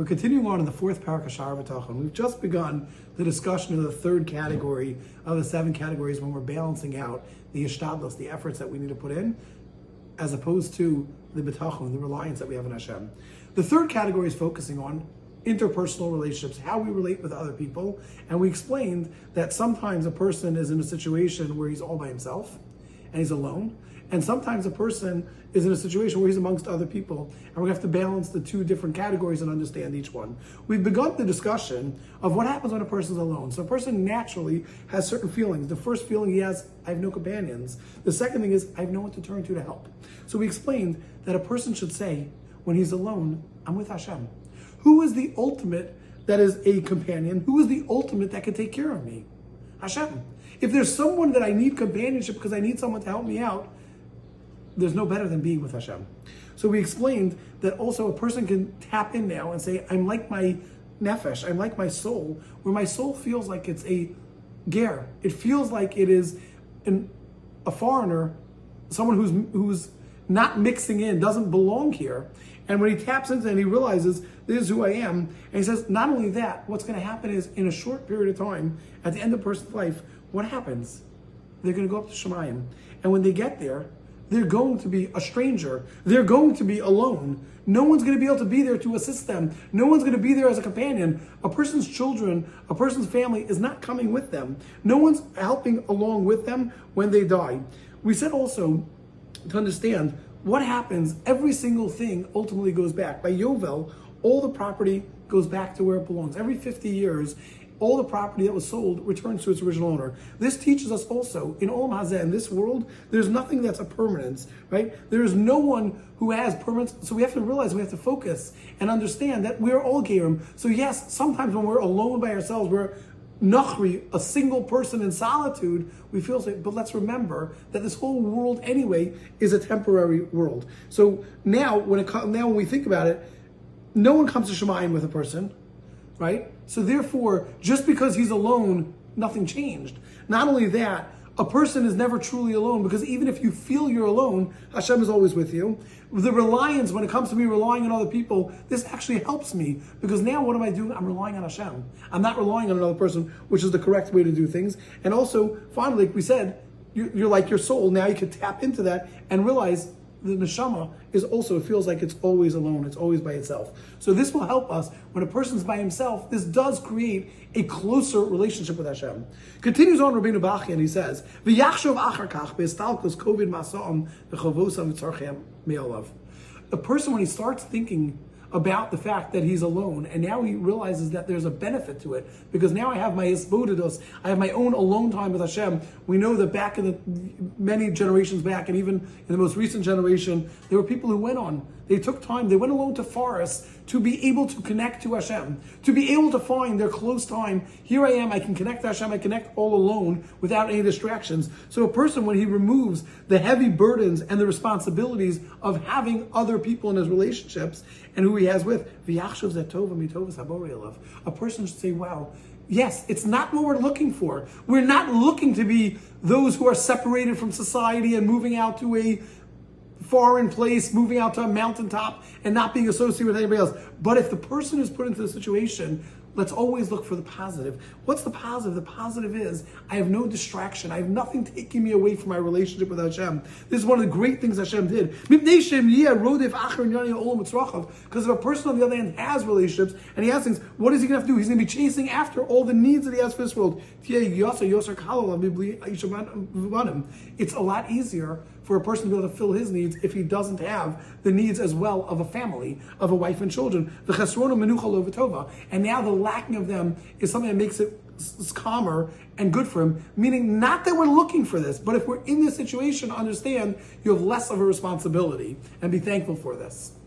We're continuing on in the fourth parak of Sha'ar B'tachon. We've just begun the discussion of the third category of the seven categories when we're balancing out the hishtadlus, the efforts that we need to put in, as opposed to the bitachon, the reliance that we have on Hashem. The third category is focusing on interpersonal relationships, how we relate with other people. And we explained that sometimes a person is in a situation where he's all by himself and he's alone. And sometimes a person is in a situation where he's amongst other people, and we're going to have to balance the two different categories and understand each one. We've begun the discussion of what happens when a person's alone. So a person naturally has certain feelings. The first feeling he has, I have no companions. The second thing is, I have no one to turn to help. So we explained that a person should say, when he's alone, I'm with Hashem. Who is the ultimate that is a companion? Who is the ultimate that can take care of me? Hashem. If there's someone that I need companionship because I need someone to help me out, there's no better than being with Hashem. So we explained that also a person can tap in now and say, I'm like my nefesh, I'm like my soul, where my soul feels like it's a ger. It feels like it is a foreigner, someone who's not mixing in, doesn't belong here. And when he taps into it and he realizes, this is who I am, and he says, not only that, what's going to happen is, in a short period of time, at the end of a person's life, what happens? They're going to go up to Shemayim. And when they get there, they're going to be a stranger. They're going to be alone. No one's going to be able to be there to assist them. No one's going to be there as a companion. A person's children, a person's family is not coming with them. No one's helping along with them when they die. We said also to understand what happens, every single thing ultimately goes back. By Yovel, all the property goes back to where it belongs. Every 50 years, all the property that was sold returns to its original owner. This teaches us also, in Olam Hazeh, in this world, there's nothing that's a permanence, right? There is no one who has permanence, so we have to realize, we have to focus and understand that we're all gerim. So yes, sometimes when we're alone by ourselves, we're Nahri, a single person in solitude, we feel safe. But let's remember that this whole world anyway is a temporary world. So now when we think about it, no one comes to Shemayim with a person, right? So therefore, just because he's alone, nothing changed. Not only that, a person is never truly alone, because even if you feel you're alone, Hashem is always with you. The reliance, when it comes to me relying on other people, this actually helps me, because now what am I doing? I'm relying on Hashem. I'm not relying on another person, which is the correct way to do things. And also, finally, like we said, you're like your soul. Now you can tap into that and realize the neshama is also, it feels like it's always alone, it's always by itself. So this will help us when a person's by himself. This does create a closer relationship with Hashem. Continues on Rabbeinu Bachya, and he says, a person, when he starts thinking about the fact that he's alone, and now he realizes that there's a benefit to it, because now I have my isbudados, I have my own alone time with Hashem. We know that back in the many generations back, and even in the most recent generation, there were people who they took time, they went alone to forests to be able to connect to Hashem, to be able to find their close time. Here I am, I can connect to Hashem, I connect all alone without any distractions. So a person, when he removes the heavy burdens and the responsibilities of having other people in his relationships and who he has with, a person should say, wow, yes, it's not what we're looking for. We're not looking to be those who are separated from society and moving out to a foreign place, moving out to a mountaintop and not being associated with anybody else. But if the person is put into the situation, let's always look for the positive. What's the positive? The positive is, I have no distraction. I have nothing taking me away from my relationship with Hashem. This is one of the great things Hashem did. Because if a person on the other hand has relationships and he has things, what is he going to have to do? He's going to be chasing after all the needs that he has for this world. It's a lot easier for a person to be able to fill his needs if he doesn't have the needs as well of a family, of a wife and children. The chesronah menuchah lovetovah. And now the lacking of them is something that makes it calmer and good for him, meaning not that we're looking for this, but if we're in this situation, understand you have less of a responsibility and be thankful for this.